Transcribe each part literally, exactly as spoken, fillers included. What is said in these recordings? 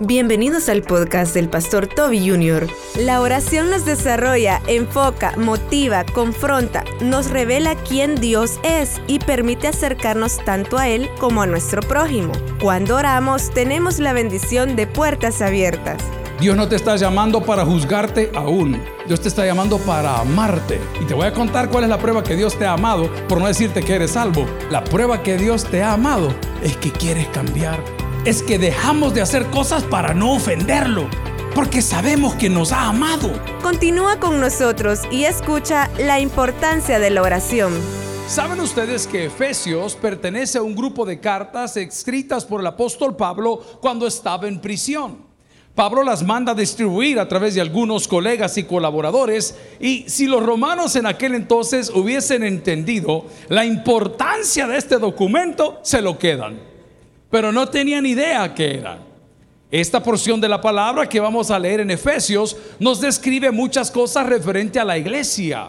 Bienvenidos al podcast del Pastor Toby junior La oración nos desarrolla, enfoca, motiva, confronta, nos revela quién Dios es y permite acercarnos tanto a Él como a nuestro prójimo. Cuando oramos, tenemos la bendición de puertas abiertas. Dios no te está llamando para juzgarte aún. Dios te está llamando para amarte. Y te voy a contar cuál es la prueba que Dios te ha amado, por no decirte que eres salvo. La prueba que Dios te ha amado es que quieres cambiar. Es que dejamos de hacer cosas para no ofenderlo, porque sabemos que nos ha amado. Continúa con nosotros y escucha la importancia de la oración. ¿Saben ustedes que Efesios pertenece a un grupo de cartas escritas por el apóstol Pablo cuando estaba en prisión? Pablo las manda a distribuir a través de algunos colegas y colaboradores, y si los romanos en aquel entonces hubiesen entendido la importancia de este documento, se lo quedan. Pero no tenían idea qué era. Esta porción de la palabra que vamos a leer en Efesios nos describe muchas cosas referente a la iglesia.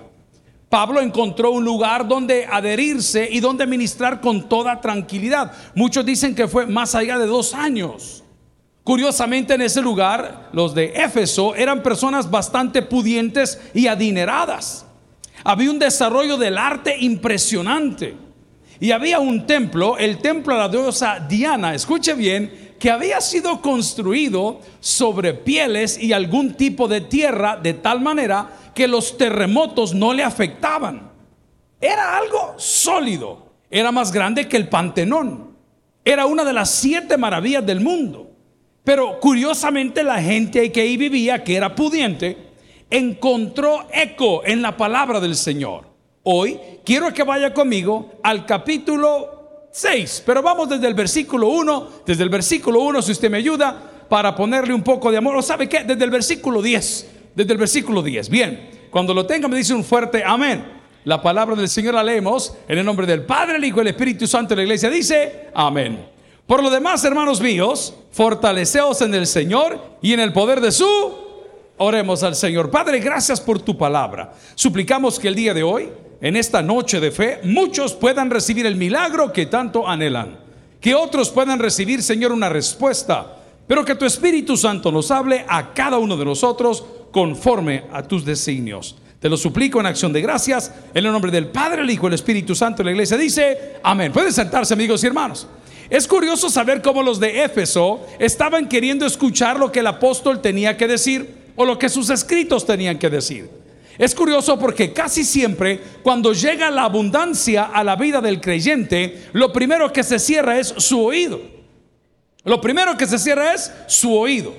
Pablo encontró un lugar donde adherirse y donde ministrar con toda tranquilidad. Muchos dicen que fue más allá de dos años. Curiosamente, en ese lugar, los de Éfeso eran personas bastante pudientes y adineradas. Había un desarrollo del arte impresionante. Y había un templo, el templo a la diosa Diana, escuche bien, que había sido construido sobre pieles y algún tipo de tierra, de tal manera que los terremotos no le afectaban. Era algo sólido, era más grande que el Partenón. Era una de las siete maravillas del mundo. Pero curiosamente, la gente que ahí vivía, que era pudiente, encontró eco en la palabra del Señor. Hoy quiero que vaya conmigo al capítulo seis, pero vamos desde el versículo uno, desde el versículo uno, si usted me ayuda, para ponerle un poco de amor. ¿O sabe qué? Desde el versículo diez, desde el versículo diez. Bien, cuando lo tenga me dice un fuerte amén. La palabra del Señor la leemos en el nombre del Padre, el Hijo y el Espíritu Santo. La iglesia dice amén. Por lo demás, hermanos míos, fortaleceos en el Señor y en el poder de su... Oremos al Señor. Padre, gracias por tu palabra. Suplicamos que el día de hoy, en esta noche de fe, muchos puedan recibir el milagro que tanto anhelan. Que otros puedan recibir, Señor, una respuesta. Pero que tu Espíritu Santo nos hable a cada uno de nosotros conforme a tus designios. Te lo suplico en acción de gracias, en el nombre del Padre, el Hijo y el Espíritu Santo. La iglesia dice amén. Pueden sentarse, amigos y hermanos. Es curioso saber cómo los de Éfeso estaban queriendo escuchar lo que el apóstol tenía que decir, o lo que sus escritos tenían que decir. Es curioso porque casi siempre, cuando llega la abundancia a la vida del creyente, lo primero que se cierra es su oído. Lo primero que se cierra es su oído.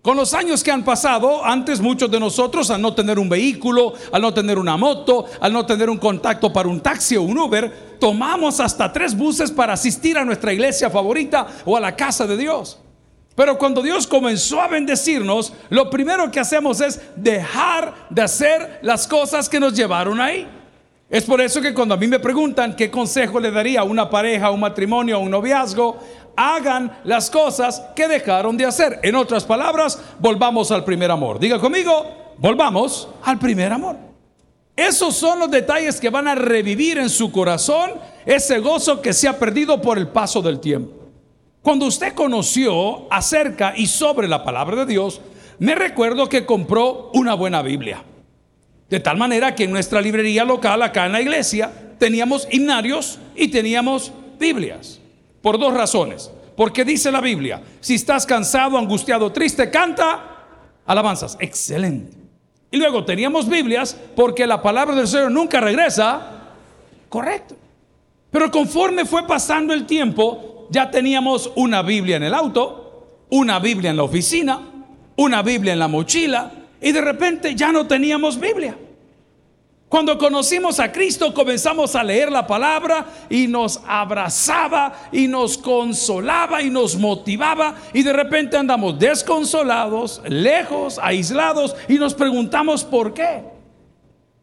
Con los años que han pasado, antes muchos de nosotros, al no tener un vehículo, al no tener una moto, al no tener un contacto para un taxi o un Uber, tomamos hasta tres buses para asistir a nuestra iglesia favorita o a la casa de Dios. Pero cuando Dios comenzó a bendecirnos, lo primero que hacemos es dejar de hacer las cosas que nos llevaron ahí. Es por eso que cuando a mí me preguntan qué consejo le daría a una pareja, a un matrimonio, a un noviazgo, hagan las cosas que dejaron de hacer. En otras palabras, volvamos al primer amor. Diga conmigo, volvamos al primer amor. Esos son los detalles que van a revivir en su corazón ese gozo que se ha perdido por el paso del tiempo. Cuando usted conoció acerca y sobre la palabra de Dios, me recuerdo que compró una buena Biblia. De tal manera que en nuestra librería local, acá en la iglesia, teníamos himnarios y teníamos Biblias. Por dos razones. Porque dice la Biblia, si estás cansado, angustiado, triste, canta alabanzas. Excelente. Y luego teníamos Biblias porque la palabra del Señor nunca regresa. Correcto. Pero conforme fue pasando el tiempo, ya teníamos una Biblia en el auto, una Biblia en la oficina, una Biblia en la mochila, y de repente ya no teníamos Biblia. Cuando conocimos a Cristo, comenzamos a leer la palabra y nos abrazaba y nos consolaba y nos motivaba, y de repente andamos desconsolados, lejos, aislados, y nos preguntamos por qué.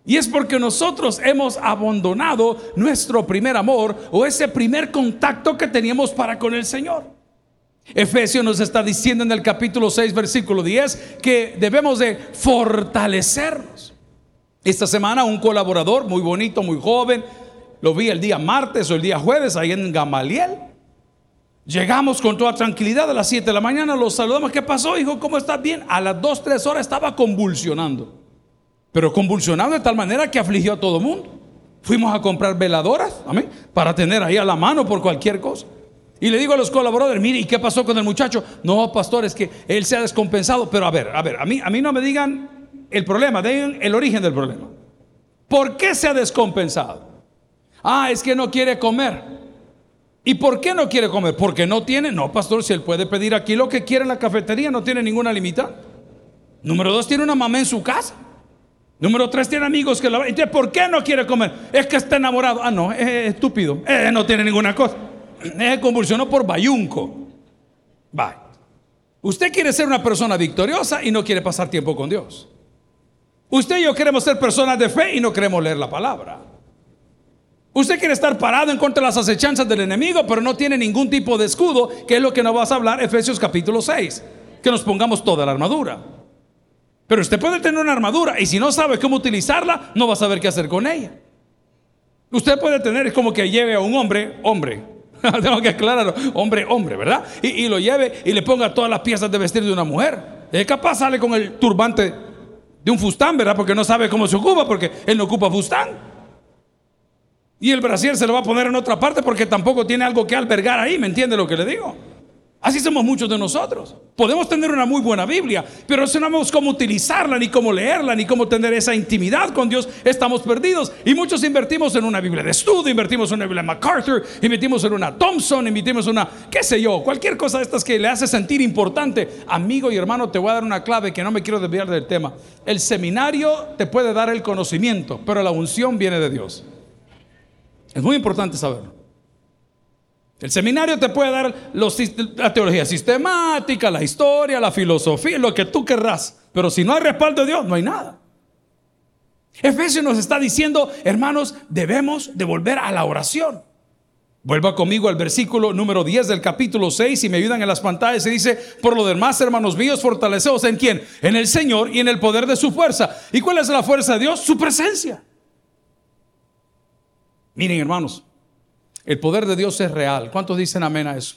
Y es porque nosotros hemos abandonado nuestro primer amor, o ese primer contacto que teníamos para con el Señor. Efesios nos está diciendo en el capítulo seis, versículo diez, que debemos de fortalecernos. Esta semana un colaborador muy bonito, muy joven, lo vi el día martes o el día jueves ahí en Gamaliel. Llegamos con toda tranquilidad a las siete de la mañana, los saludamos. ¿Qué pasó, hijo? ¿Cómo estás? Bien. A las dos, tres horas estaba convulsionando, pero convulsionando de tal manera que afligió a todo el mundo. Fuimos a comprar veladoras, amén, para tener ahí a la mano por cualquier cosa. Y le digo a los colaboradores, mire, ¿y qué pasó con el muchacho? No, pastor, es que él se ha descompensado. Pero a ver, a ver, a mí, a mí no me digan el problema, digan el origen del problema. ¿Por qué se ha descompensado? Ah, es que no quiere comer. ¿Y por qué no quiere comer? Porque no tiene. No, pastor, si él puede pedir aquí lo que quiere en la cafetería, no tiene ninguna limitante. Número dos, tiene una mamá en su casa. Número tres, tiene amigos que la... Entonces, ¿por qué no quiere comer? Es que está enamorado. Ah, no, es estúpido, eh, no tiene ninguna cosa. Se convulsionó por bayunco. Bye. Usted quiere ser una persona victoriosa y no quiere pasar tiempo con Dios. Usted y yo queremos ser personas de fe y no queremos leer la palabra. Usted quiere estar parado en contra de las acechanzas del enemigo, pero no tiene ningún tipo de escudo, que es lo que nos vas a hablar Efesios capítulo seis, que nos pongamos toda la armadura. Pero usted puede tener una armadura y si no sabe cómo utilizarla, no va a saber qué hacer con ella. Usted puede tener, es como que lleve a un hombre, hombre tengo que aclararlo, hombre, hombre, ¿verdad? Y, y lo lleve y le ponga todas las piezas de vestir de una mujer. Es capaz, sale con el turbante de un fustán, ¿verdad? Porque no sabe cómo se ocupa, porque él no ocupa fustán. Y el brasier se lo va a poner en otra parte porque tampoco tiene algo que albergar ahí, ¿me entiende lo que le digo? Así somos muchos de nosotros. Podemos tener una muy buena Biblia, pero no sabemos cómo utilizarla, ni cómo leerla, ni cómo tener esa intimidad con Dios. Estamos perdidos. Y muchos invertimos en una Biblia de estudio, invertimos en una Biblia de MacArthur, invertimos en una Thompson, invertimos en una, qué sé yo, cualquier cosa de estas que le hace sentir importante. Amigo y hermano, te voy a dar una clave que no me quiero desviar del tema. El seminario te puede dar el conocimiento, pero la unción viene de Dios. Es muy importante saberlo. El seminario te puede dar los, la teología sistemática, la historia, la filosofía, lo que tú querrás, pero si no hay respaldo de Dios, no hay nada. Efesios nos está diciendo, hermanos, debemos de volver a la oración. Vuelva conmigo al versículo número diez del capítulo seis, y me ayudan en las pantallas. Se dice: por lo demás, hermanos míos, fortaleceos en ¿quién? En el Señor y en el poder de su fuerza. ¿Y cuál es la fuerza de Dios? Su presencia. Miren, hermanos, el poder de Dios es real. ¿Cuántos dicen amén a eso?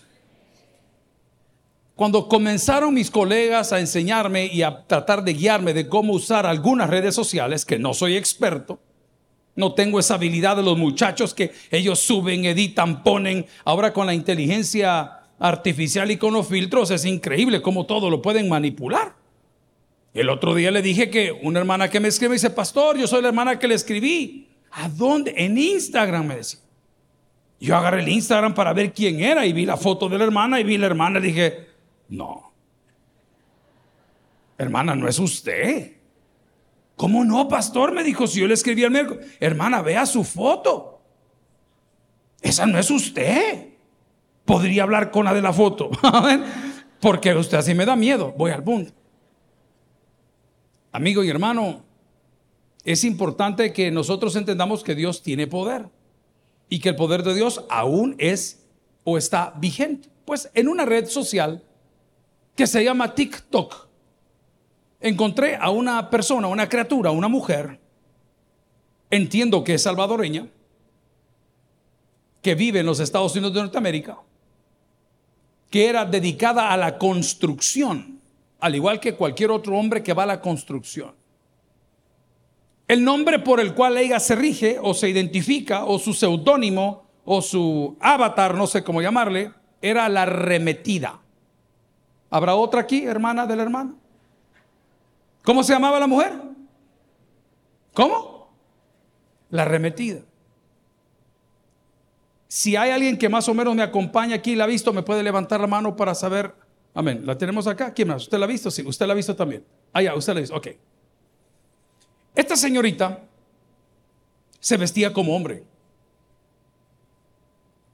Cuando comenzaron mis colegas a enseñarme y a tratar de guiarme de cómo usar algunas redes sociales, que no soy experto, no tengo esa habilidad de los muchachos que ellos suben, editan, ponen. Ahora con la inteligencia artificial y con los filtros es increíble cómo todo lo pueden manipular. El otro día le dije que una hermana que me escribe dice: pastor, yo soy la hermana que le escribí. ¿A dónde? En Instagram, me decía. Yo agarré el Instagram para ver quién era y vi la foto de la hermana y vi la hermana y dije: no, hermana, no es usted. ¿Cómo no, pastor? Me dijo, si yo le escribí el miércoles. Hermana, vea su foto, esa no es usted. Podría hablar con la de la foto porque usted así me da miedo. Voy al punto, amigo y hermano. Es importante que nosotros entendamos que Dios tiene poder y que el poder de Dios aún es o está vigente. Pues en una red social que se llama TikTok, encontré a una persona, una criatura, una mujer, entiendo que es salvadoreña, que vive en los Estados Unidos de Norteamérica, que era dedicada a la construcción, al igual que cualquier otro hombre que va a la construcción. El nombre por el cual ella se rige o se identifica, o su seudónimo o su avatar, no sé cómo llamarle, era la arremetida. ¿Habrá otra aquí, hermana del hermano? ¿Cómo se llamaba la mujer? ¿Cómo? La arremetida. Si hay alguien que más o menos me acompaña aquí y la ha visto, me puede levantar la mano para saber. Amén. ¿La tenemos acá? ¿Quién más? ¿Usted la ha visto? Sí, usted la ha visto también. Ah, ya, usted la ha visto. Ok. Esta señorita se vestía como hombre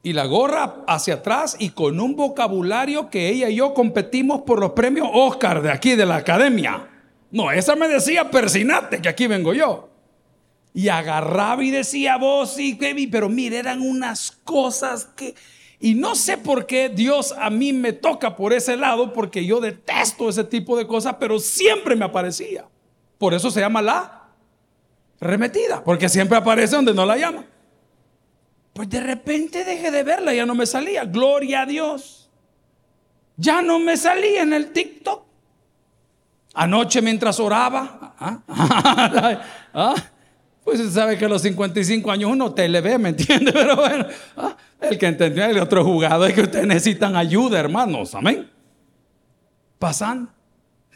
y la gorra hacia atrás y con un vocabulario que ella y yo competimos por los premios Oscar de aquí de la academia. No, esa me decía persinate, que aquí vengo yo. Y agarraba y decía vos y baby, pero mire, eran unas cosas que... Y no sé por qué Dios a mí me toca por ese lado, porque yo detesto ese tipo de cosas, pero siempre me aparecía. Por eso se llama la remetida, porque siempre aparece donde no la llama. Pues de repente dejé de verla, ya no me salía. Gloria a Dios. ya no me salía en el TikTok. Anoche mientras oraba, ¿ah? Pues se sabe que a los cincuenta y cinco años uno T L V, ¿me entiende? Pero bueno, ¿ah? El que entendió, el otro jugado es que ustedes necesitan ayuda, hermanos, amén. Pasan,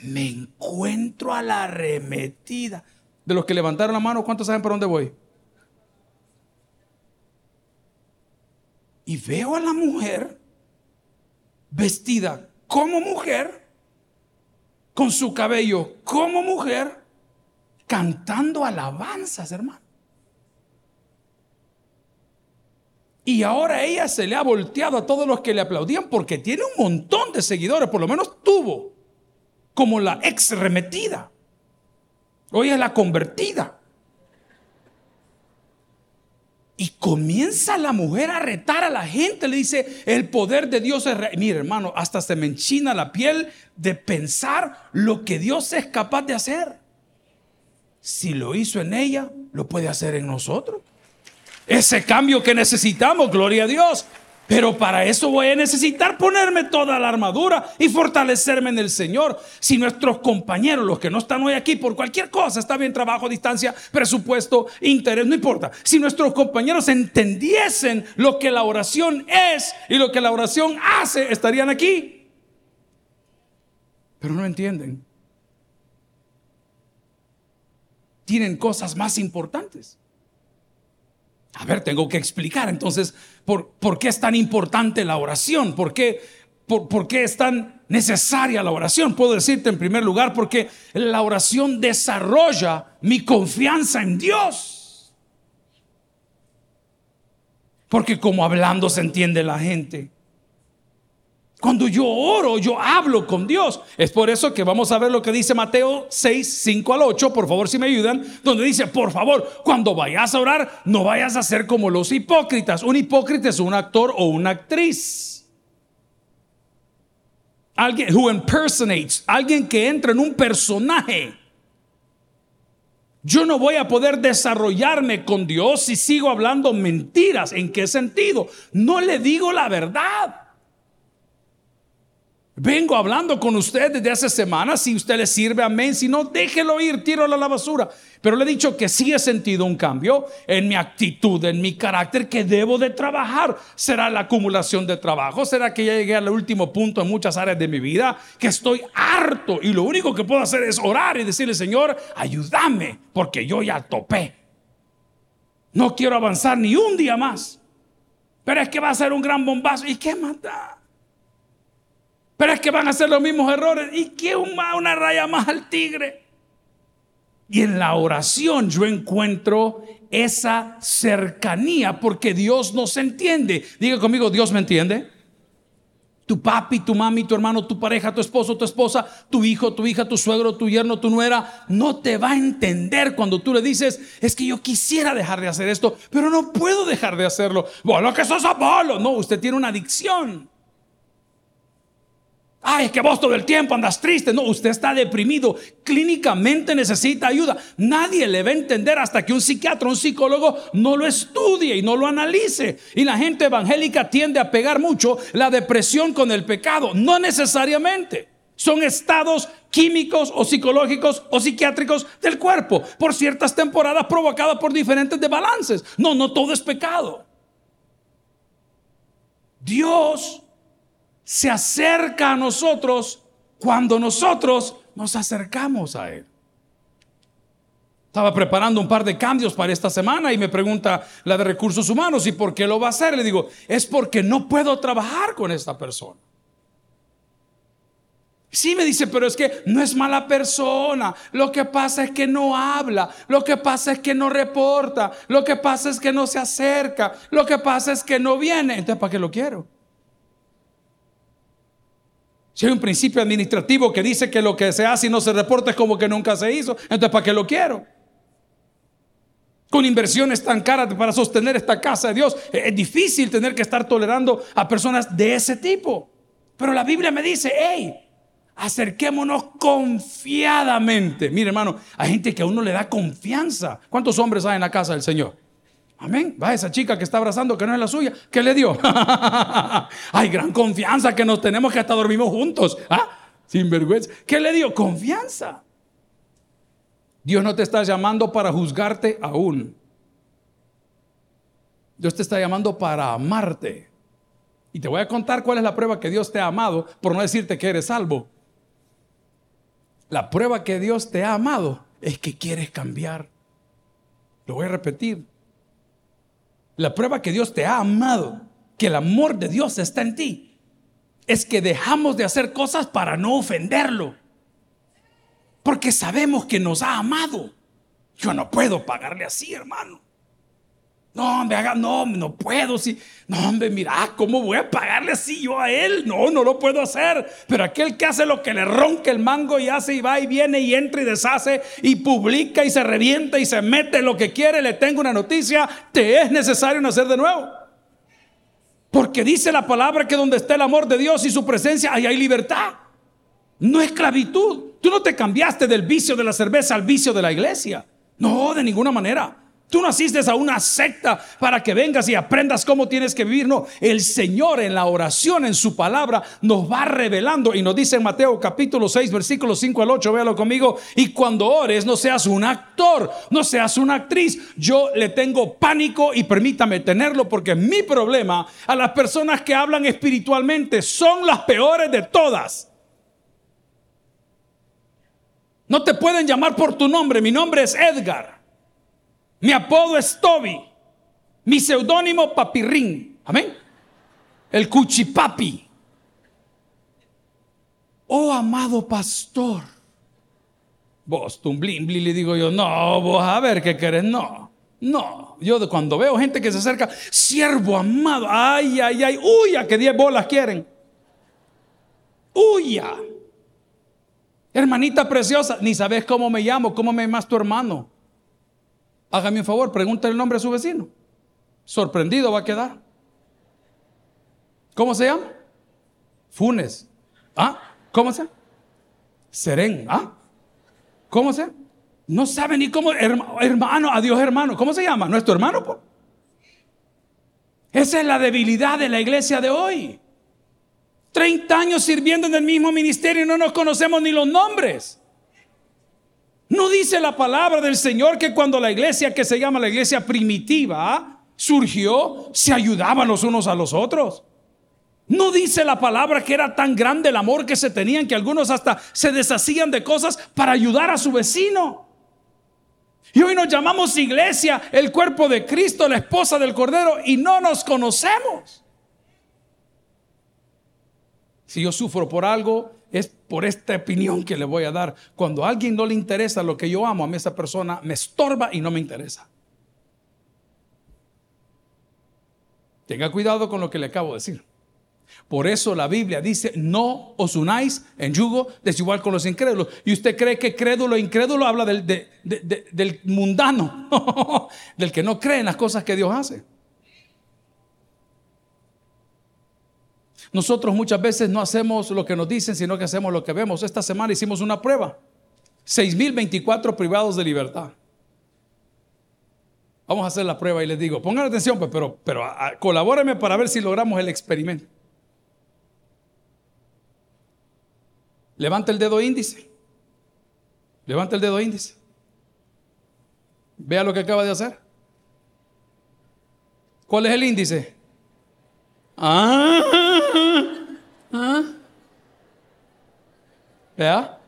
me encuentro a la arremetida. De los que levantaron la mano, ¿cuántos saben para dónde voy? Y veo a la mujer vestida como mujer, con su cabello como mujer, cantando alabanzas, hermano. Y ahora ella se le ha volteado a todos los que le aplaudían porque tiene un montón de seguidores, por lo menos tuvo, como la ex remetida. Hoy es la convertida. Y comienza la mujer a retar a la gente. Le dice, el poder de Dios es real. Mira, hermano, hasta se me enchina la piel de pensar lo que Dios es capaz de hacer. Si lo hizo en ella, lo puede hacer en nosotros. Ese cambio que necesitamos, gloria a Dios. Pero para eso voy a necesitar ponerme toda la armadura y fortalecerme en el Señor. Si nuestros compañeros, los que no están hoy aquí por cualquier cosa, está bien, trabajo, distancia, presupuesto, interés, no importa. Si nuestros compañeros entendiesen lo que la oración es y lo que la oración hace, estarían aquí. Pero no entienden. Tienen cosas más importantes. A ver, tengo que explicar entonces por, por qué es tan importante la oración, por qué, por, por qué es tan necesaria la oración. Puedo decirte en primer lugar porque la oración desarrolla mi confianza en Dios. Porque como hablando se entiende la gente. Cuando yo oro, yo hablo con Dios. Es por eso que vamos a ver lo que dice Mateo seis, cinco al ocho, por favor si me ayudan, donde dice, por favor, cuando vayas a orar, no vayas a ser como los hipócritas. Un hipócrita es un actor o una actriz. Alguien who impersonates, alguien que entra en un personaje. Yo no voy a poder desarrollarme con Dios si sigo hablando mentiras. ¿En qué sentido? No le digo la verdad. Vengo hablando con usted desde hace semanas. Si usted le sirve, amén. Si no, déjelo ir, tíralo a la basura. Pero le he dicho que sí he sentido un cambio en mi actitud, en mi carácter, que debo de trabajar. ¿Será la acumulación de trabajo? ¿Será que ya llegué al último punto en muchas áreas de mi vida? Que estoy harto y lo único que puedo hacer es orar y decirle, Señor, ayúdame, porque yo ya topé. No quiero avanzar ni un día más. Pero es que va a ser un gran bombazo. ¿Y qué más da? Pero es que van a hacer los mismos errores. Y que una, una raya más al tigre. Y en la oración yo encuentro esa cercanía, porque Dios nos entiende. Diga conmigo, Dios me entiende. Tu papi, tu mami, tu hermano, tu pareja, tu esposo, tu esposa, tu hijo, tu hija, tu suegro, tu yerno, tu nuera, no te va a entender cuando tú le dices, es que yo quisiera dejar de hacer esto, pero no puedo dejar de hacerlo. Vos lo que sos abuelo. No, usted tiene una adicción. Ay, es que vos todo el tiempo andas triste. No, usted está deprimido. Clínicamente necesita ayuda. Nadie le va a entender hasta que un psiquiatra, un psicólogo no lo estudie y no lo analice. Y la gente evangélica tiende a pegar mucho la depresión con el pecado. No necesariamente. Son estados químicos o psicológicos o psiquiátricos del cuerpo por ciertas temporadas provocadas por diferentes desbalances. No, no todo es pecado. Dios se acerca a nosotros cuando nosotros nos acercamos a Él. Estaba preparando un par de cambios para esta semana y me pregunta la de recursos humanos, ¿y por qué lo va a hacer? Le digo, es porque no puedo trabajar con esta persona. Sí, me dice, pero es que no es mala persona. Lo que pasa es que no habla. Lo que pasa es que no reporta. Lo que pasa es que no se acerca. Lo que pasa es que no viene. Entonces, ¿para qué lo quiero? Si hay un principio administrativo que dice que lo que se hace y no se reporta es como que nunca se hizo, entonces ¿para qué lo quiero? Con inversiones tan caras para sostener esta casa de Dios, es difícil tener que estar tolerando a personas de ese tipo. Pero la Biblia me dice, hey, acerquémonos confiadamente. Mire, hermano, hay gente que a uno le da confianza. ¿Cuántos hombres hay en la casa del Señor? Amén. Va esa chica que está abrazando que no es la suya. ¿Qué le dio? Hay gran confianza que nos tenemos que hasta dormimos juntos. ¿Ah? Sin vergüenza. ¿Qué le dio? Confianza. Dios no te está llamando para juzgarte aún. Dios te está llamando para amarte. Y te voy a contar cuál es la prueba que Dios te ha amado, por no decirte que eres salvo. La prueba que Dios te ha amado es que quieres cambiar. Lo voy a repetir. La prueba que Dios te ha amado, que el amor de Dios está en ti, es que dejamos de hacer cosas para no ofenderlo. Porque sabemos que nos ha amado. Yo no puedo pagarle así, hermano. No, me haga, no, no puedo. Si, no, hombre, mira, ¿cómo voy a pagarle así yo a él? No, no lo puedo hacer. Pero aquel que hace lo que le ronque el mango y hace y va y viene y entra y deshace y publica y se revienta y se mete lo que quiere, le tengo una noticia: te es necesario nacer de nuevo. Porque dice la palabra que donde está el amor de Dios y su presencia, ahí hay libertad. No esclavitud. Tú no te cambiaste del vicio de la cerveza al vicio de la iglesia. No, de ninguna manera. Tú no asistes a una secta para que vengas y aprendas cómo tienes que vivir. No, el Señor en la oración, en su palabra, nos va revelando y nos dice en Mateo capítulo seis, versículos cinco al ocho, véalo conmigo. Y cuando ores, no seas un actor, no seas una actriz. Yo le tengo pánico, y permítame tenerlo, porque mi problema a las personas que hablan espiritualmente son las peores de todas. No te pueden llamar por tu nombre. Mi nombre es Edgar. Mi apodo es Toby, mi seudónimo Papirrín, amén, el Cuchipapi. Oh, amado pastor, vos tumblimbli, le digo yo, no, vos a ver qué querés, no, no. Yo cuando veo gente que se acerca, siervo amado, ay, ay, ay, huya, que diez bolas quieren, huya. Hermanita preciosa, ni sabes cómo me llamo, cómo me llamas tu hermano. Hágame un favor, pregúntale el nombre a su vecino. Sorprendido va a quedar. ¿Cómo se llama? Funes. ¿Ah? ¿Cómo se llama? Serén. ¿Ah? ¿Cómo se llama? No sabe ni cómo. Herma, hermano, adiós hermano. ¿Cómo se llama? ¿Nuestro hermano? Po? Esa es la debilidad de la iglesia de hoy. treinta años sirviendo en el mismo ministerio y no nos conocemos ni los nombres. ¿No dice la palabra del Señor que cuando la iglesia que se llama la iglesia primitiva surgió, se ayudaban los unos a los otros? ¿No dice la palabra que era tan grande el amor que se tenían que algunos hasta se deshacían de cosas para ayudar a su vecino? Y hoy nos llamamos iglesia, el cuerpo de Cristo, la esposa del Cordero, y no nos conocemos. Si yo sufro por algo, es por esta opinión que le voy a dar. Cuando a alguien no le interesa lo que yo amo, a mí esa persona me estorba y no me interesa. Tenga cuidado con lo que le acabo de decir. Por eso la Biblia dice: no os unáis en yugo desigual con los incrédulos. Y usted cree que crédulo e incrédulo habla del, de, de, de, del mundano, del que no cree en las cosas que Dios hace. Nosotros muchas veces no hacemos lo que nos dicen, sino que hacemos lo que vemos. Esta semana hicimos una prueba. seis mil veinticuatro privados de libertad. Vamos a hacer la prueba y les digo, pongan atención, pues, pero, pero a, a, colabórenme para ver si logramos el experimento. Levanta el dedo índice. Levanta el dedo índice. Vea lo que acaba de hacer. ¿Cuál es el índice? ¡Ah! ¿Ah? ¿Vea?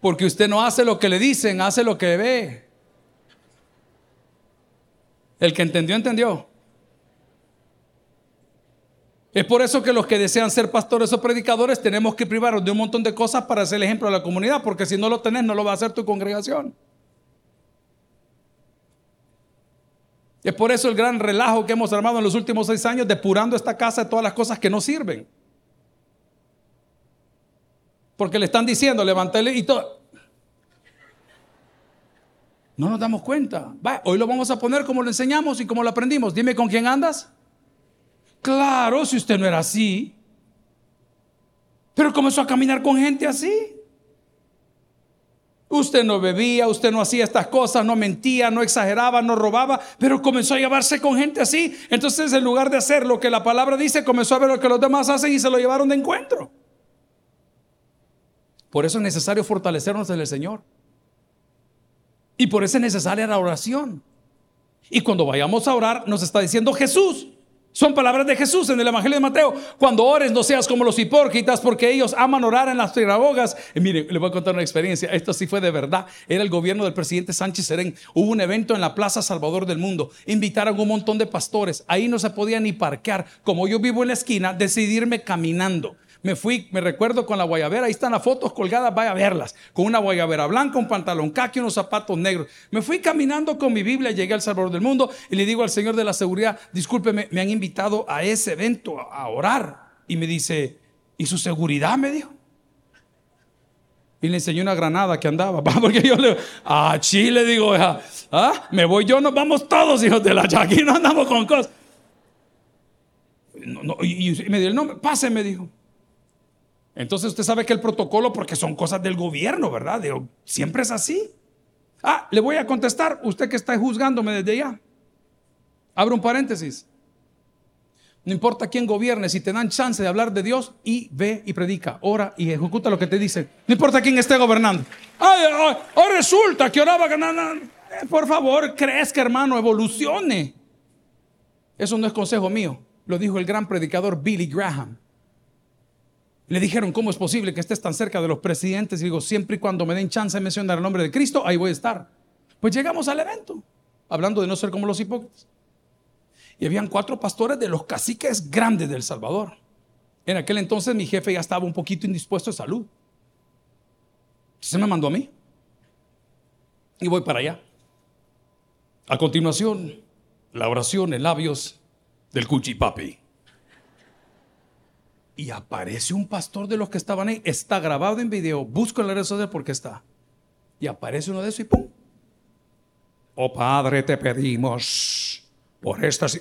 Porque usted no hace lo que le dicen, hace lo que ve. El que entendió, entendió. Es por eso que los que desean ser pastores o predicadores tenemos que privarnos de un montón de cosas para hacer el ejemplo a la comunidad, porque si no lo tenés, no lo va a hacer tu congregación. Es por eso el gran relajo que hemos armado en los últimos seis años, depurando esta casa de todas las cosas que no sirven. Porque le están diciendo, levántale y todo. No nos damos cuenta. Va, hoy lo vamos a poner como lo enseñamos y como lo aprendimos. Dime, ¿con quién andas? Claro, si usted no era así. Pero comenzó a caminar con gente así. Usted no bebía, usted no hacía estas cosas, no mentía, no exageraba, no robaba, pero comenzó a llevarse con gente así. Entonces, en lugar de hacer lo que la palabra dice, comenzó a ver lo que los demás hacen y se lo llevaron de encuentro. Por eso es necesario fortalecernos en el Señor. Y por eso es necesaria la oración. Y cuando vayamos a orar, nos está diciendo Jesús. Son palabras de Jesús en el Evangelio de Mateo. Cuando ores, no seas como los hipócritas, porque ellos aman orar en las sinagogas. Eh, mire, le voy a contar una experiencia. Esto sí fue de verdad. Era el gobierno del presidente Sánchez Serén. Hubo un evento en la Plaza Salvador del Mundo. Invitaron un montón de pastores. Ahí no se podía ni parquear. Como yo vivo en la esquina, decidí irme caminando. Me fui, me recuerdo, con la guayabera. Ahí están las fotos colgadas, vaya a verlas. Con una guayabera blanca, un pantalón caqui, unos zapatos negros. Me fui caminando con mi Biblia, llegué al Salvador del Mundo y le digo al Señor de la Seguridad: discúlpeme, me han invitado a ese evento a orar. Y me dice: ¿y su seguridad? Me dijo. Y le enseñó una granada que andaba, porque yo le digo: ah, chile, digo, ah, me voy yo, nos vamos todos, hijos de la chaqui, no andamos con cosas. No, no, y, y me dio el nombre, pase, me dijo. Entonces usted sabe que el protocolo, porque son cosas del gobierno, ¿verdad? Digo, siempre es así. Ah, le voy a contestar, usted que está juzgándome desde ya. Abro un paréntesis. No importa quién gobierne, si te dan chance de hablar de Dios, y ve y predica, ora y ejecuta lo que te dicen. No importa quién esté gobernando. Ay, ay, ay, resulta que oraba ganando. Eh, por favor, crezca, hermano, evolucione. Eso no es consejo mío. Lo dijo el gran predicador Billy Graham. Le dijeron: ¿cómo es posible que estés tan cerca de los presidentes? Y digo: siempre y cuando me den chance de mencionar el nombre de Cristo, ahí voy a estar. Pues llegamos al evento, hablando de no ser como los hipócritas. Y habían cuatro pastores de los caciques grandes del Salvador. En aquel entonces mi jefe ya estaba un poquito indispuesto de salud. Entonces me mandó a mí. Y voy para allá. A continuación, la oración en labios del cuchipapi. Y aparece un pastor de los que estaban ahí. Está grabado en video. Busco en las redes sociales porque está. Y aparece uno de esos y ¡pum! Oh Padre, te pedimos por estas...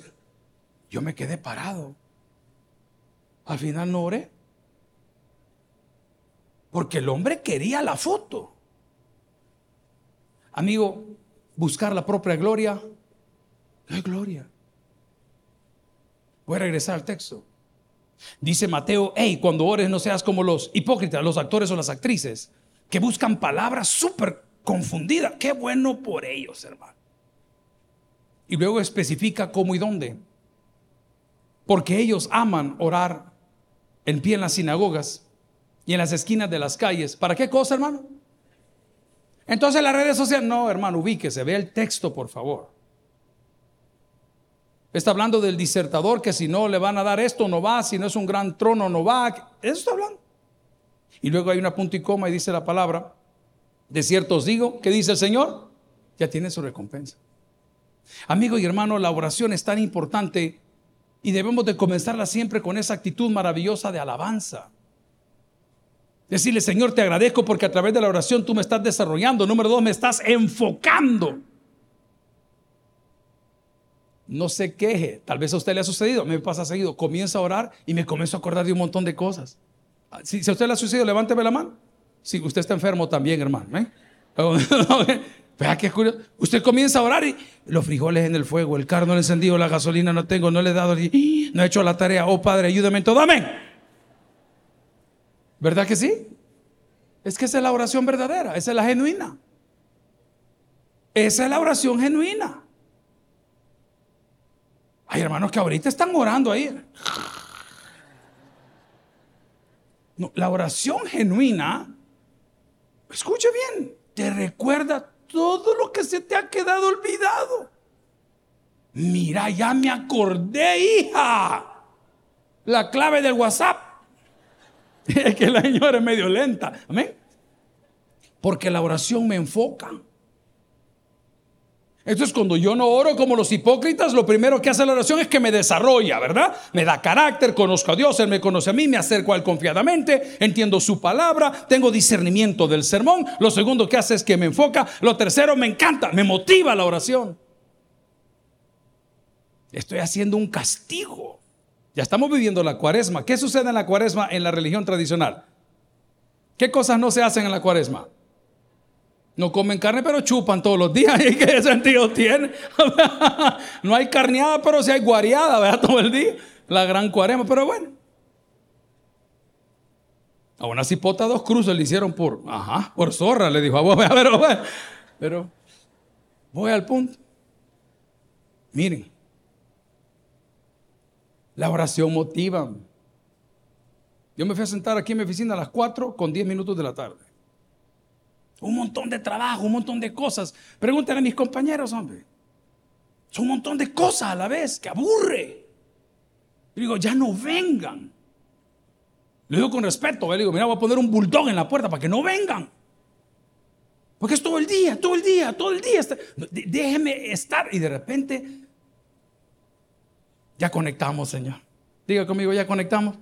Yo me quedé parado. Al final no oré. Porque el hombre quería la foto. Amigo, buscar la propia gloria. No hay gloria. Voy a regresar al texto. Dice Mateo: hey, cuando ores no seas como los hipócritas, los actores o las actrices que buscan palabras súper confundidas. Qué bueno por ellos, hermano. Y luego especifica cómo y dónde. Porque ellos aman orar en pie en las sinagogas y en las esquinas de las calles. ¿Para qué cosa, hermano? Entonces las redes sociales, no, hermano, ubíquese, vea el texto, por favor. Está hablando del disertador que si no le van a dar esto no va, si no es un gran trono no va. Eso está hablando. Y luego hay una punto y coma y dice la palabra: de cierto os digo, que dice el Señor, ya tiene su recompensa. Amigo y hermano, la oración es tan importante y debemos de comenzarla siempre con esa actitud maravillosa de alabanza. Decirle: Señor, te agradezco porque a través de la oración tú me estás desarrollando. Número dos, me estás enfocando. No se queje, tal vez a usted le ha sucedido, me pasa seguido, comienzo a orar y me comienzo a acordar de un montón de cosas. Si, si a usted le ha sucedido, levánteme la mano. Si usted está enfermo también, hermano, ¿eh? Vea qué curioso. Usted comienza a orar y los frijoles en el fuego, el carro no le he encendido, la gasolina no tengo, no le he dado, no he hecho la tarea. Oh Padre, ayúdame en todo, amén. ¿Verdad que sí? Es que esa es la oración verdadera, esa es la genuina. Esa es la oración genuina. Hay hermanos que ahorita están orando ahí. No, la oración genuina, escuche bien, te recuerda todo lo que se te ha quedado olvidado. Mira, ya me acordé, hija, la clave del WhatsApp. Es que la señora es medio lenta. Amén. Porque la oración me enfoca. Esto es cuando yo no oro como los hipócritas. Lo primero que hace la oración es que me desarrolla, ¿verdad? Me da carácter, conozco a Dios, Él me conoce a mí, me acerco a Él confiadamente, entiendo su palabra, tengo discernimiento del sermón. Lo segundo que hace es que me enfoca. Lo tercero, me encanta, me motiva la oración. Estoy haciendo un castigo. Ya estamos viviendo la cuaresma. ¿Qué sucede en la cuaresma en la religión tradicional? ¿Qué cosas no se hacen en la cuaresma? No comen carne, pero chupan todos los días. ¿Y qué sentido tiene? No hay carneada, pero sí hay guareada, ¿verdad? Todo el día. La gran cuarema, pero bueno. A una cipota dos cruces le hicieron por, ajá, por zorra, le dijo a vos, pero, pero, pero voy al punto. Miren, la oración motiva. Yo me fui a sentar aquí en mi oficina a las cuatro con diez minutos de la tarde. Un montón de trabajo, un montón de cosas. Pregúntale a mis compañeros, hombre. Son un montón de cosas a la vez, que aburre. Y digo, ya no vengan. Le digo con respeto, ¿eh? Le digo, mira, voy a poner un bulldog en la puerta para que no vengan. Porque es todo el día, todo el día, todo el día. Déjeme estar. Y de repente, ya conectamos, Señor. Diga conmigo, ya conectamos.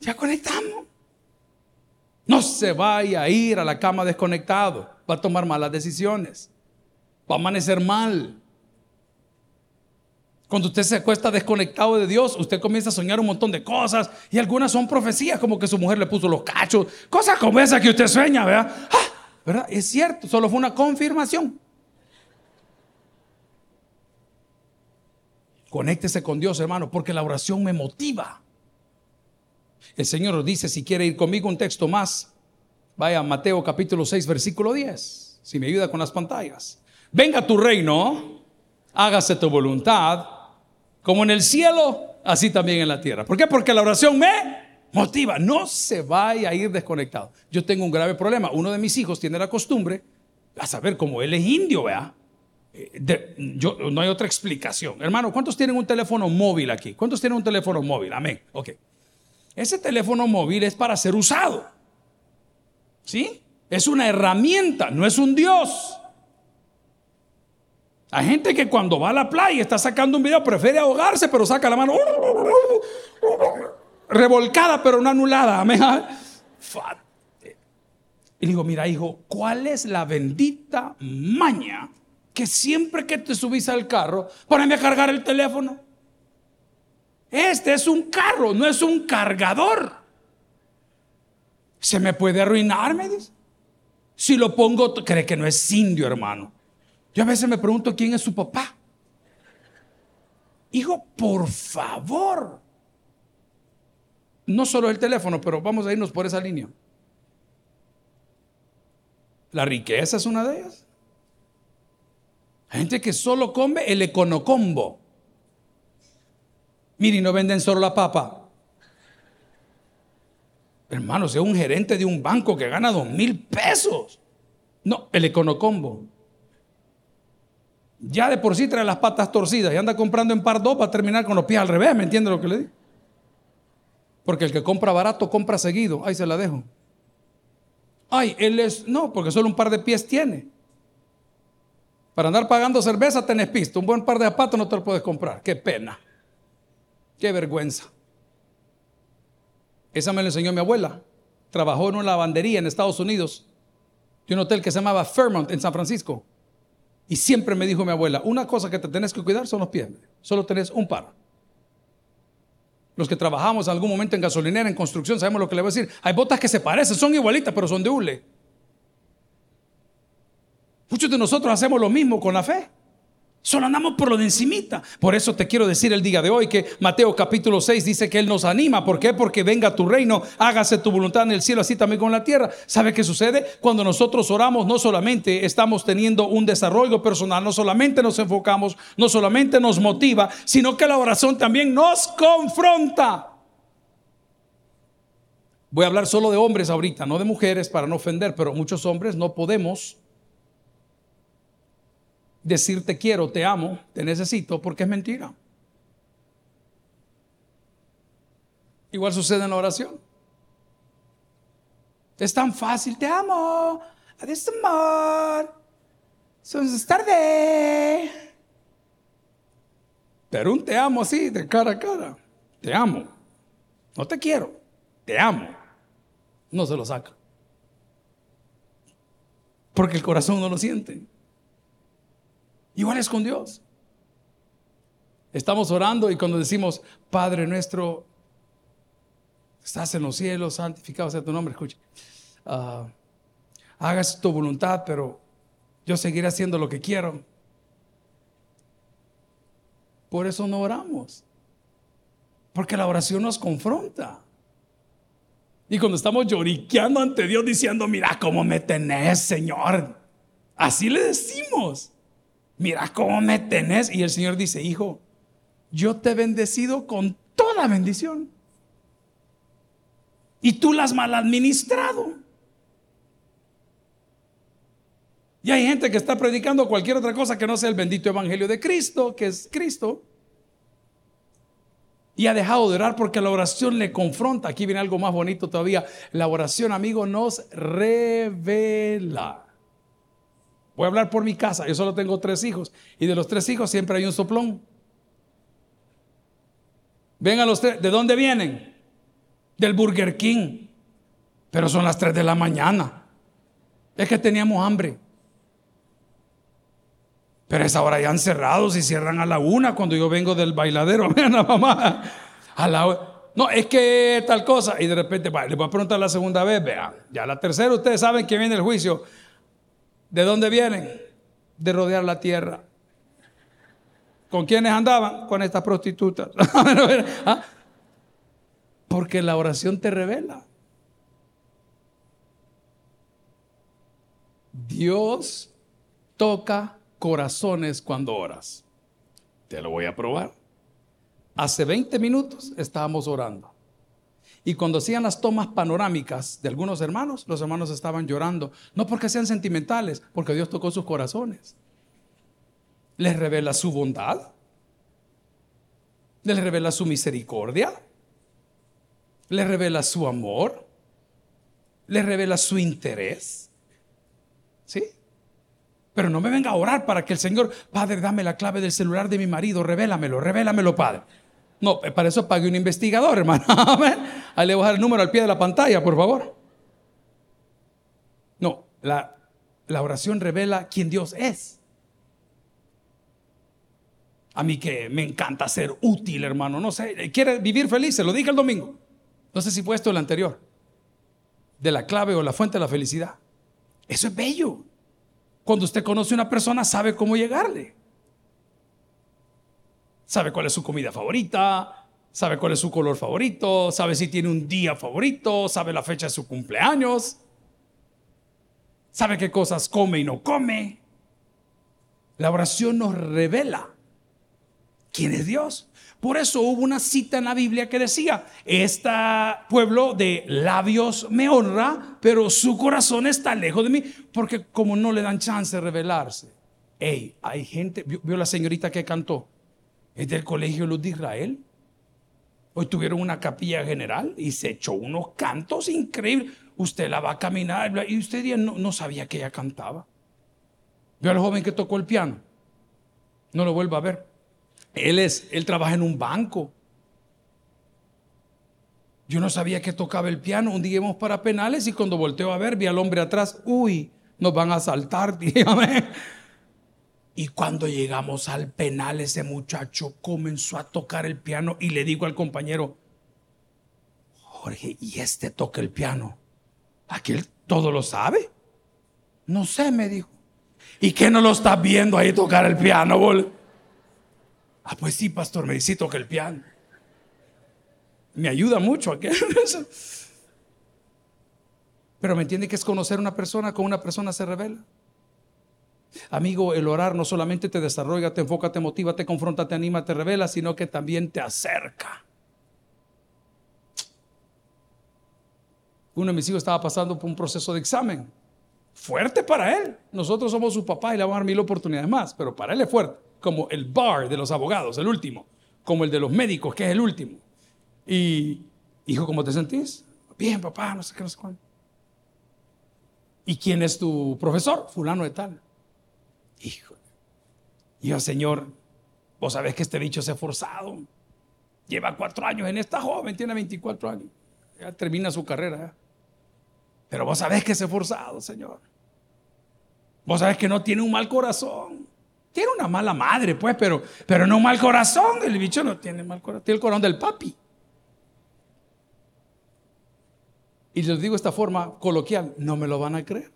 Ya conectamos. No se vaya a ir a la cama desconectado. Va a tomar malas decisiones. Va a amanecer mal. Cuando usted se acuesta desconectado de Dios, usted comienza a soñar un montón de cosas. Y algunas son profecías, como que su mujer le puso los cachos. Cosas como esas que usted sueña, ¿verdad? ¡Ah! ¿Verdad? Es cierto, solo fue una confirmación. Conéctese con Dios, hermano, porque la oración me motiva. El Señor nos dice, si quiere ir conmigo un texto más, vaya a Mateo capítulo seis, versículo diez, si me ayuda con las pantallas. Venga tu reino, hágase tu voluntad, como en el cielo, así también en la tierra. ¿Por qué? Porque la oración me motiva. No se vaya a ir desconectado. Yo tengo un grave problema. Uno de mis hijos tiene la costumbre, a saber, como él es indio, ¿verdad? De, yo, no hay otra explicación. Hermano, ¿cuántos tienen un teléfono móvil aquí? ¿Cuántos tienen un teléfono móvil? Amén. Ok. Ese teléfono móvil es para ser usado. ¿Sí? Es una herramienta, no es un Dios. Hay gente que cuando va a la playa y está sacando un video, prefiere ahogarse, pero saca la mano revolcada, pero no anulada. Amén. Y le digo, mira, hijo, ¿cuál es la bendita maña que siempre que te subís al carro, poneme a cargar el teléfono? Este es un carro, no es un cargador. Se me puede arruinar, me dice. Si lo pongo, cree que no es indio, hermano. Yo a veces me pregunto quién es su papá. Hijo, por favor. No solo el teléfono, pero vamos a irnos por esa línea. La riqueza es una de ellas. Hay gente que solo come el econocombo. Miren, no venden solo la papa. Hermanos, es un gerente de un banco que gana dos mil pesos. No, el econocombo. Ya de por sí trae las patas torcidas y anda comprando en par dos para terminar con los pies al revés. ¿Me entiende lo que le digo? Porque el que compra barato, compra seguido. Ahí se la dejo. Ay, él es... No, porque solo un par de pies tiene. Para andar pagando cerveza tenés pisto. Un buen par de zapatos no te lo puedes comprar. Qué pena. Qué vergüenza. Esa me la enseñó mi abuela. Trabajó en una lavandería en Estados Unidos, de un hotel que se llamaba Fairmont en San Francisco. Y siempre me dijo mi abuela, una cosa que te tenés que cuidar son los pies. Solo tenés un par. Los que trabajamos en algún momento en gasolinera, en construcción, sabemos lo que le voy a decir. Hay botas que se parecen, son igualitas, pero son de hule. Muchos de nosotros hacemos lo mismo con la fe. Solo andamos por lo de encimita. Por eso te quiero decir el día de hoy que Mateo capítulo seis dice que Él nos anima. ¿Por qué? Porque venga tu reino, hágase tu voluntad en el cielo, así también con la tierra. ¿Sabe qué sucede? Cuando nosotros oramos, no solamente estamos teniendo un desarrollo personal, no solamente nos enfocamos, no solamente nos motiva, sino que la oración también nos confronta. Voy a hablar solo de hombres ahorita, no de mujeres, para no ofender, pero muchos hombres no podemos decir te quiero, te amo, te necesito, porque es mentira. Igual sucede en la oración. Es tan fácil, te amo, adiós amor, es tarde. Pero un te amo así, de cara a cara, te amo, no te quiero, te amo, no se lo saca. Porque el corazón no lo siente. Igual es con Dios. Estamos orando y cuando decimos, Padre nuestro, estás en los cielos, santificado sea tu nombre, escuche. Uh, hágase tu voluntad, pero yo seguiré haciendo lo que quiero. Por eso no oramos, porque la oración nos confronta. Y cuando estamos lloriqueando ante Dios diciendo, mira cómo me tenés, Señor, así le decimos, mira cómo me tenés. Y el Señor dice, hijo, yo te he bendecido con toda bendición y tú la has mal administrado. Y hay gente que está predicando cualquier otra cosa que no sea el bendito evangelio de Cristo, que es Cristo, y ha dejado de orar porque la oración le confronta. Aquí viene algo más bonito todavía. La oración, amigo, nos revela. Voy a hablar por mi casa. Yo solo tengo tres hijos. Y de los tres hijos siempre hay un soplón. Ven a los tres. ¿De dónde vienen? Del Burger King. Pero son las tres de la mañana. Es que teníamos hambre. Pero esa hora ya han cerrado, si cierran a la una cuando yo vengo del bailadero. Vean a mamá, a la no, es que tal cosa. Y de repente, va, les voy a preguntar la segunda vez, vean, ya la tercera, ustedes saben que viene el juicio. ¿De dónde vienen? De rodear la tierra. ¿Con quiénes andaban? Con estas prostitutas. Porque la oración te revela. Dios toca corazones cuando oras. Te lo voy a probar. Hace veinte minutos estábamos orando y cuando hacían las tomas panorámicas de algunos hermanos, los hermanos estaban llorando, no porque sean sentimentales, porque Dios tocó sus corazones. Les revela su bondad, les revela su misericordia, les revela su amor, les revela su interés. ¿Sí? Pero no me venga a orar para que el Señor, Padre, dame la clave del celular de mi marido, revélamelo, revélamelo, Padre. No, para eso pague un investigador, hermano. Ahí le voy a dejar el número al pie de la pantalla, por favor. No, la, la oración revela quién Dios es. A mí que me encanta ser útil, hermano. No sé, ¿quiere vivir feliz? Se lo dije el domingo. No sé si fue esto o el anterior. De la clave o la fuente de la felicidad. Eso es bello. Cuando usted conoce a una persona, sabe cómo llegarle. Sabe cuál es su comida favorita, sabe cuál es su color favorito, sabe si tiene un día favorito, sabe la fecha de su cumpleaños, sabe qué cosas come y no come. La oración nos revela quién es Dios. Por eso hubo una cita en la Biblia que decía, este pueblo de labios me honra, pero su corazón está lejos de mí, porque como no le dan chance de revelarse. Hey, hay gente, vio, vio la señorita que cantó, es del Colegio Luz de Israel. Hoy tuvieron una capilla general y se echó unos cantos increíbles. Usted la va a caminar y usted ya no, no sabía que ella cantaba. Vio al joven que tocó el piano, no lo vuelva a ver. Él es, él trabaja en un banco. Yo no sabía que tocaba el piano. Un día íbamos para penales y cuando volteo a ver, vi al hombre atrás. Uy, nos van a asaltar, dígame. Y cuando llegamos al penal, ese muchacho comenzó a tocar el piano y le digo al compañero, Jorge, ¿y este toca el piano? ¿Aquel todo lo sabe? No sé, me dijo. ¿Y qué no lo estás viendo ahí tocar el piano, bol? Ah, pues sí, pastor, me dice, toca el piano. Me ayuda mucho aquel. Pero me entiende que es conocer a una persona, con una persona se revela. Amigo, el orar no solamente te desarrolla, te enfoca, te motiva, te confronta, te anima, te revela, sino que también te acerca. Uno de mis hijos estaba pasando por un proceso de examen. Fuerte para él. Nosotros somos su papá y le vamos a dar mil oportunidades más, pero para él es fuerte. Como el bar de los abogados, el último, como el de los médicos, que es el último. Y, hijo, ¿cómo te sentís? Bien, papá, no sé qué, no sé cuándo. ¿Y quién es tu profesor? Fulano de tal. Hijo. Y yo, Señor, vos sabés que este bicho se ha esforzado. Lleva cuatro años en esta joven, tiene veinticuatro años. Ya termina su carrera. ¿eh? Pero vos sabés que se ha esforzado, Señor. Vos sabés que no tiene un mal corazón. Tiene una mala madre, pues, pero, pero no mal corazón. El bicho no tiene mal corazón, tiene el corazón del papi. Y les digo de esta forma coloquial, no me lo van a creer.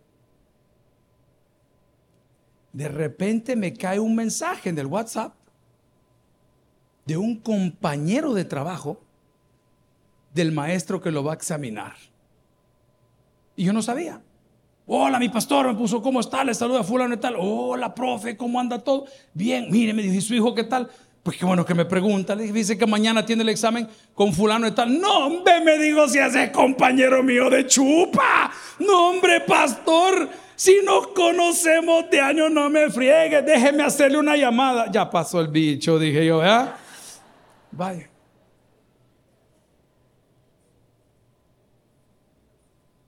de repente me cae un mensaje en el WhatsApp de un compañero de trabajo del maestro que lo va a examinar. Y yo no sabía. Hola, mi pastor me puso, ¿cómo está? Le saluda fulano y tal. Hola, profe, ¿cómo anda todo? Bien, mire, me dijo, ¿y su hijo qué tal? Pues qué bueno que me pregunta. Le dice que mañana tiene el examen con fulano y tal. No, hombre, me digo, si ese es compañero mío de chupa. No, hombre, pastor, si nos conocemos de años, no me friegues. Déjeme hacerle una llamada. Ya pasó el bicho, dije yo, ¿verdad? Vaya.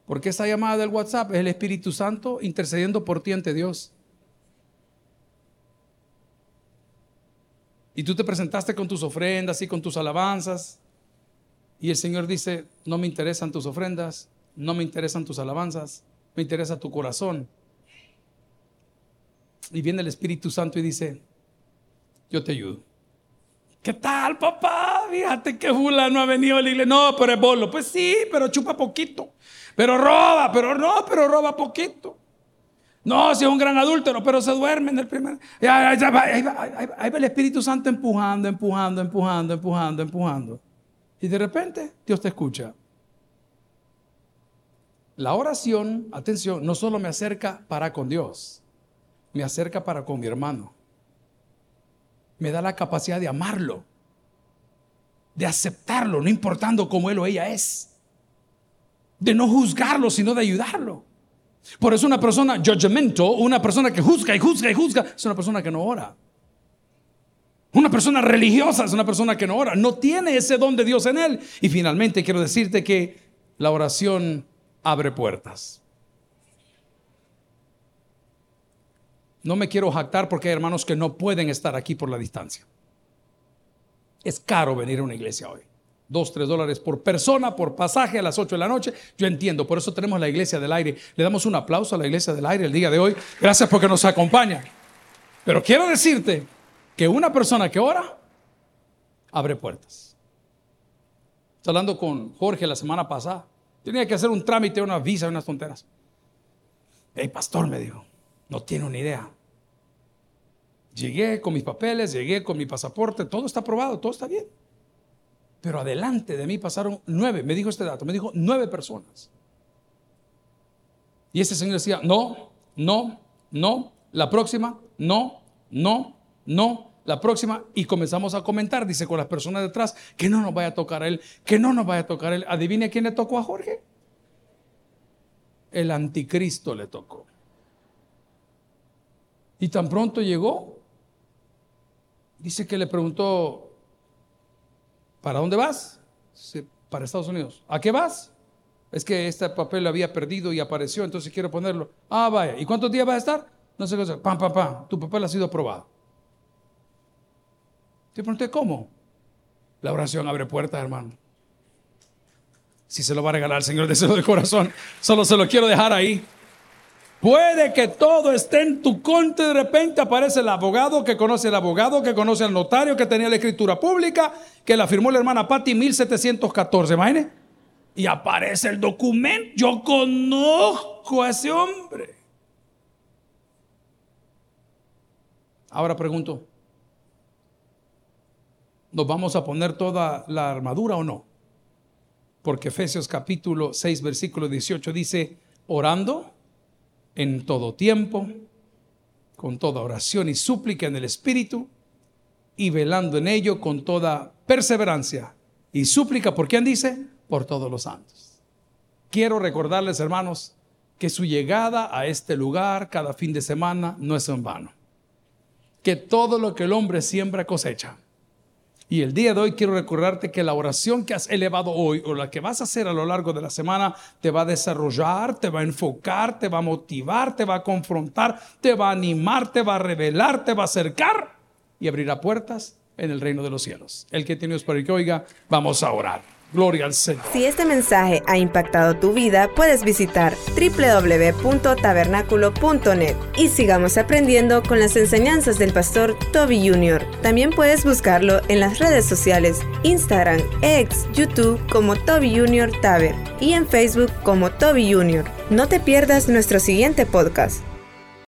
Porque esa llamada del WhatsApp es el Espíritu Santo intercediendo por ti ante Dios. Y tú te presentaste con tus ofrendas y con tus alabanzas. Y el Señor dice, no me interesan tus ofrendas, no me interesan tus alabanzas, me interesa tu corazón. Y viene el Espíritu Santo y dice, yo te ayudo. ¿Qué tal, papá? Fíjate que fulano ha venido a la iglesia. No, pero es bolo. Pues sí, pero chupa poquito. Pero roba, pero no, pero roba poquito. No, si es un gran adúltero, pero se duerme en el primer. Ahí va, ahí va, ahí va, ahí va el Espíritu Santo empujando, empujando, empujando, empujando, empujando. Y de repente, Dios te escucha. La oración, atención, no solo me acerca para con Dios, me acerca para con mi hermano. Me da la capacidad de amarlo, de aceptarlo, no importando cómo él o ella es, de no juzgarlo, sino de ayudarlo. Por eso una persona judgmental, una persona que juzga y juzga y juzga, es una persona que no ora. Una persona religiosa es una persona que no ora, no tiene ese don de Dios en él. Y finalmente quiero decirte que la oración abre puertas. No me quiero jactar porque hay hermanos que no pueden estar aquí por la distancia. Es caro venir a una iglesia hoy. Dos, tres dólares por persona, por pasaje a las ocho de la noche. Yo entiendo, por eso tenemos la iglesia del aire. Le damos un aplauso a la iglesia del aire el día de hoy. Gracias porque nos acompaña. Pero quiero decirte que una persona que ora, abre puertas. Estoy hablando con Jorge la semana pasada. Tenía que hacer un trámite, una visa, unas tonteras. El pastor me dijo, no tiene una idea. Llegué con mis papeles, llegué con mi pasaporte, todo está aprobado, todo está bien. Pero adelante de mí pasaron nueve, me dijo este dato, me dijo nueve personas. Y ese señor decía, no, no, no, la próxima, no, no, no, la próxima. Y comenzamos a comentar, dice, con las personas detrás, que no nos vaya a tocar a él, que no nos vaya a tocar a él. ¿Adivine quién le tocó a Jorge? El anticristo le tocó. Y tan pronto llegó, dice que le preguntó, ¿para dónde vas? Sí, para Estados Unidos. ¿A qué vas? Es que este papel lo había perdido y apareció, entonces quiero ponerlo. Ah, vaya. ¿Y cuántos días vas a estar? No sé qué cosa. Pam, pam, pam. Tu papel ha sido aprobado. Te pregunté, ¿cómo? La oración abre puertas, hermano. Si se lo va a regalar el Señor, deseo del corazón. Solo se lo quiero dejar ahí. Puede que todo esté en tu contra y de repente aparece el abogado que conoce al abogado, que conoce al notario, que tenía la escritura pública, que la firmó la hermana Patti mil setecientos catorce, imagínate. Y aparece el documento, yo conozco a ese hombre. Ahora pregunto, ¿nos vamos a poner toda la armadura o no? Porque Efesios capítulo seis versículo dieciocho dice, orando en todo tiempo, con toda oración y súplica en el Espíritu, y velando en ello con toda perseverancia y súplica, ¿por quién dice? Por todos los santos. Quiero recordarles, hermanos, que su llegada a este lugar cada fin de semana no es en vano. Que todo lo que el hombre siembra cosecha. Y el día de hoy quiero recordarte que la oración que has elevado hoy o la que vas a hacer a lo largo de la semana te va a desarrollar, te va a enfocar, te va a motivar, te va a confrontar, te va a animar, te va a revelar, te va a acercar y abrirá puertas en el reino de los cielos. El que tiene oídos para el que oiga, vamos a orar. Gloria al Señor. Si este mensaje ha impactado tu vida, puedes visitar doble u doble u doble u punto tabernaculo punto net y sigamos aprendiendo con las enseñanzas del Pastor Toby junior También puedes buscarlo en las redes sociales, Instagram, X, YouTube como Toby junior Taber y en Facebook como Toby junior No te pierdas nuestro siguiente podcast.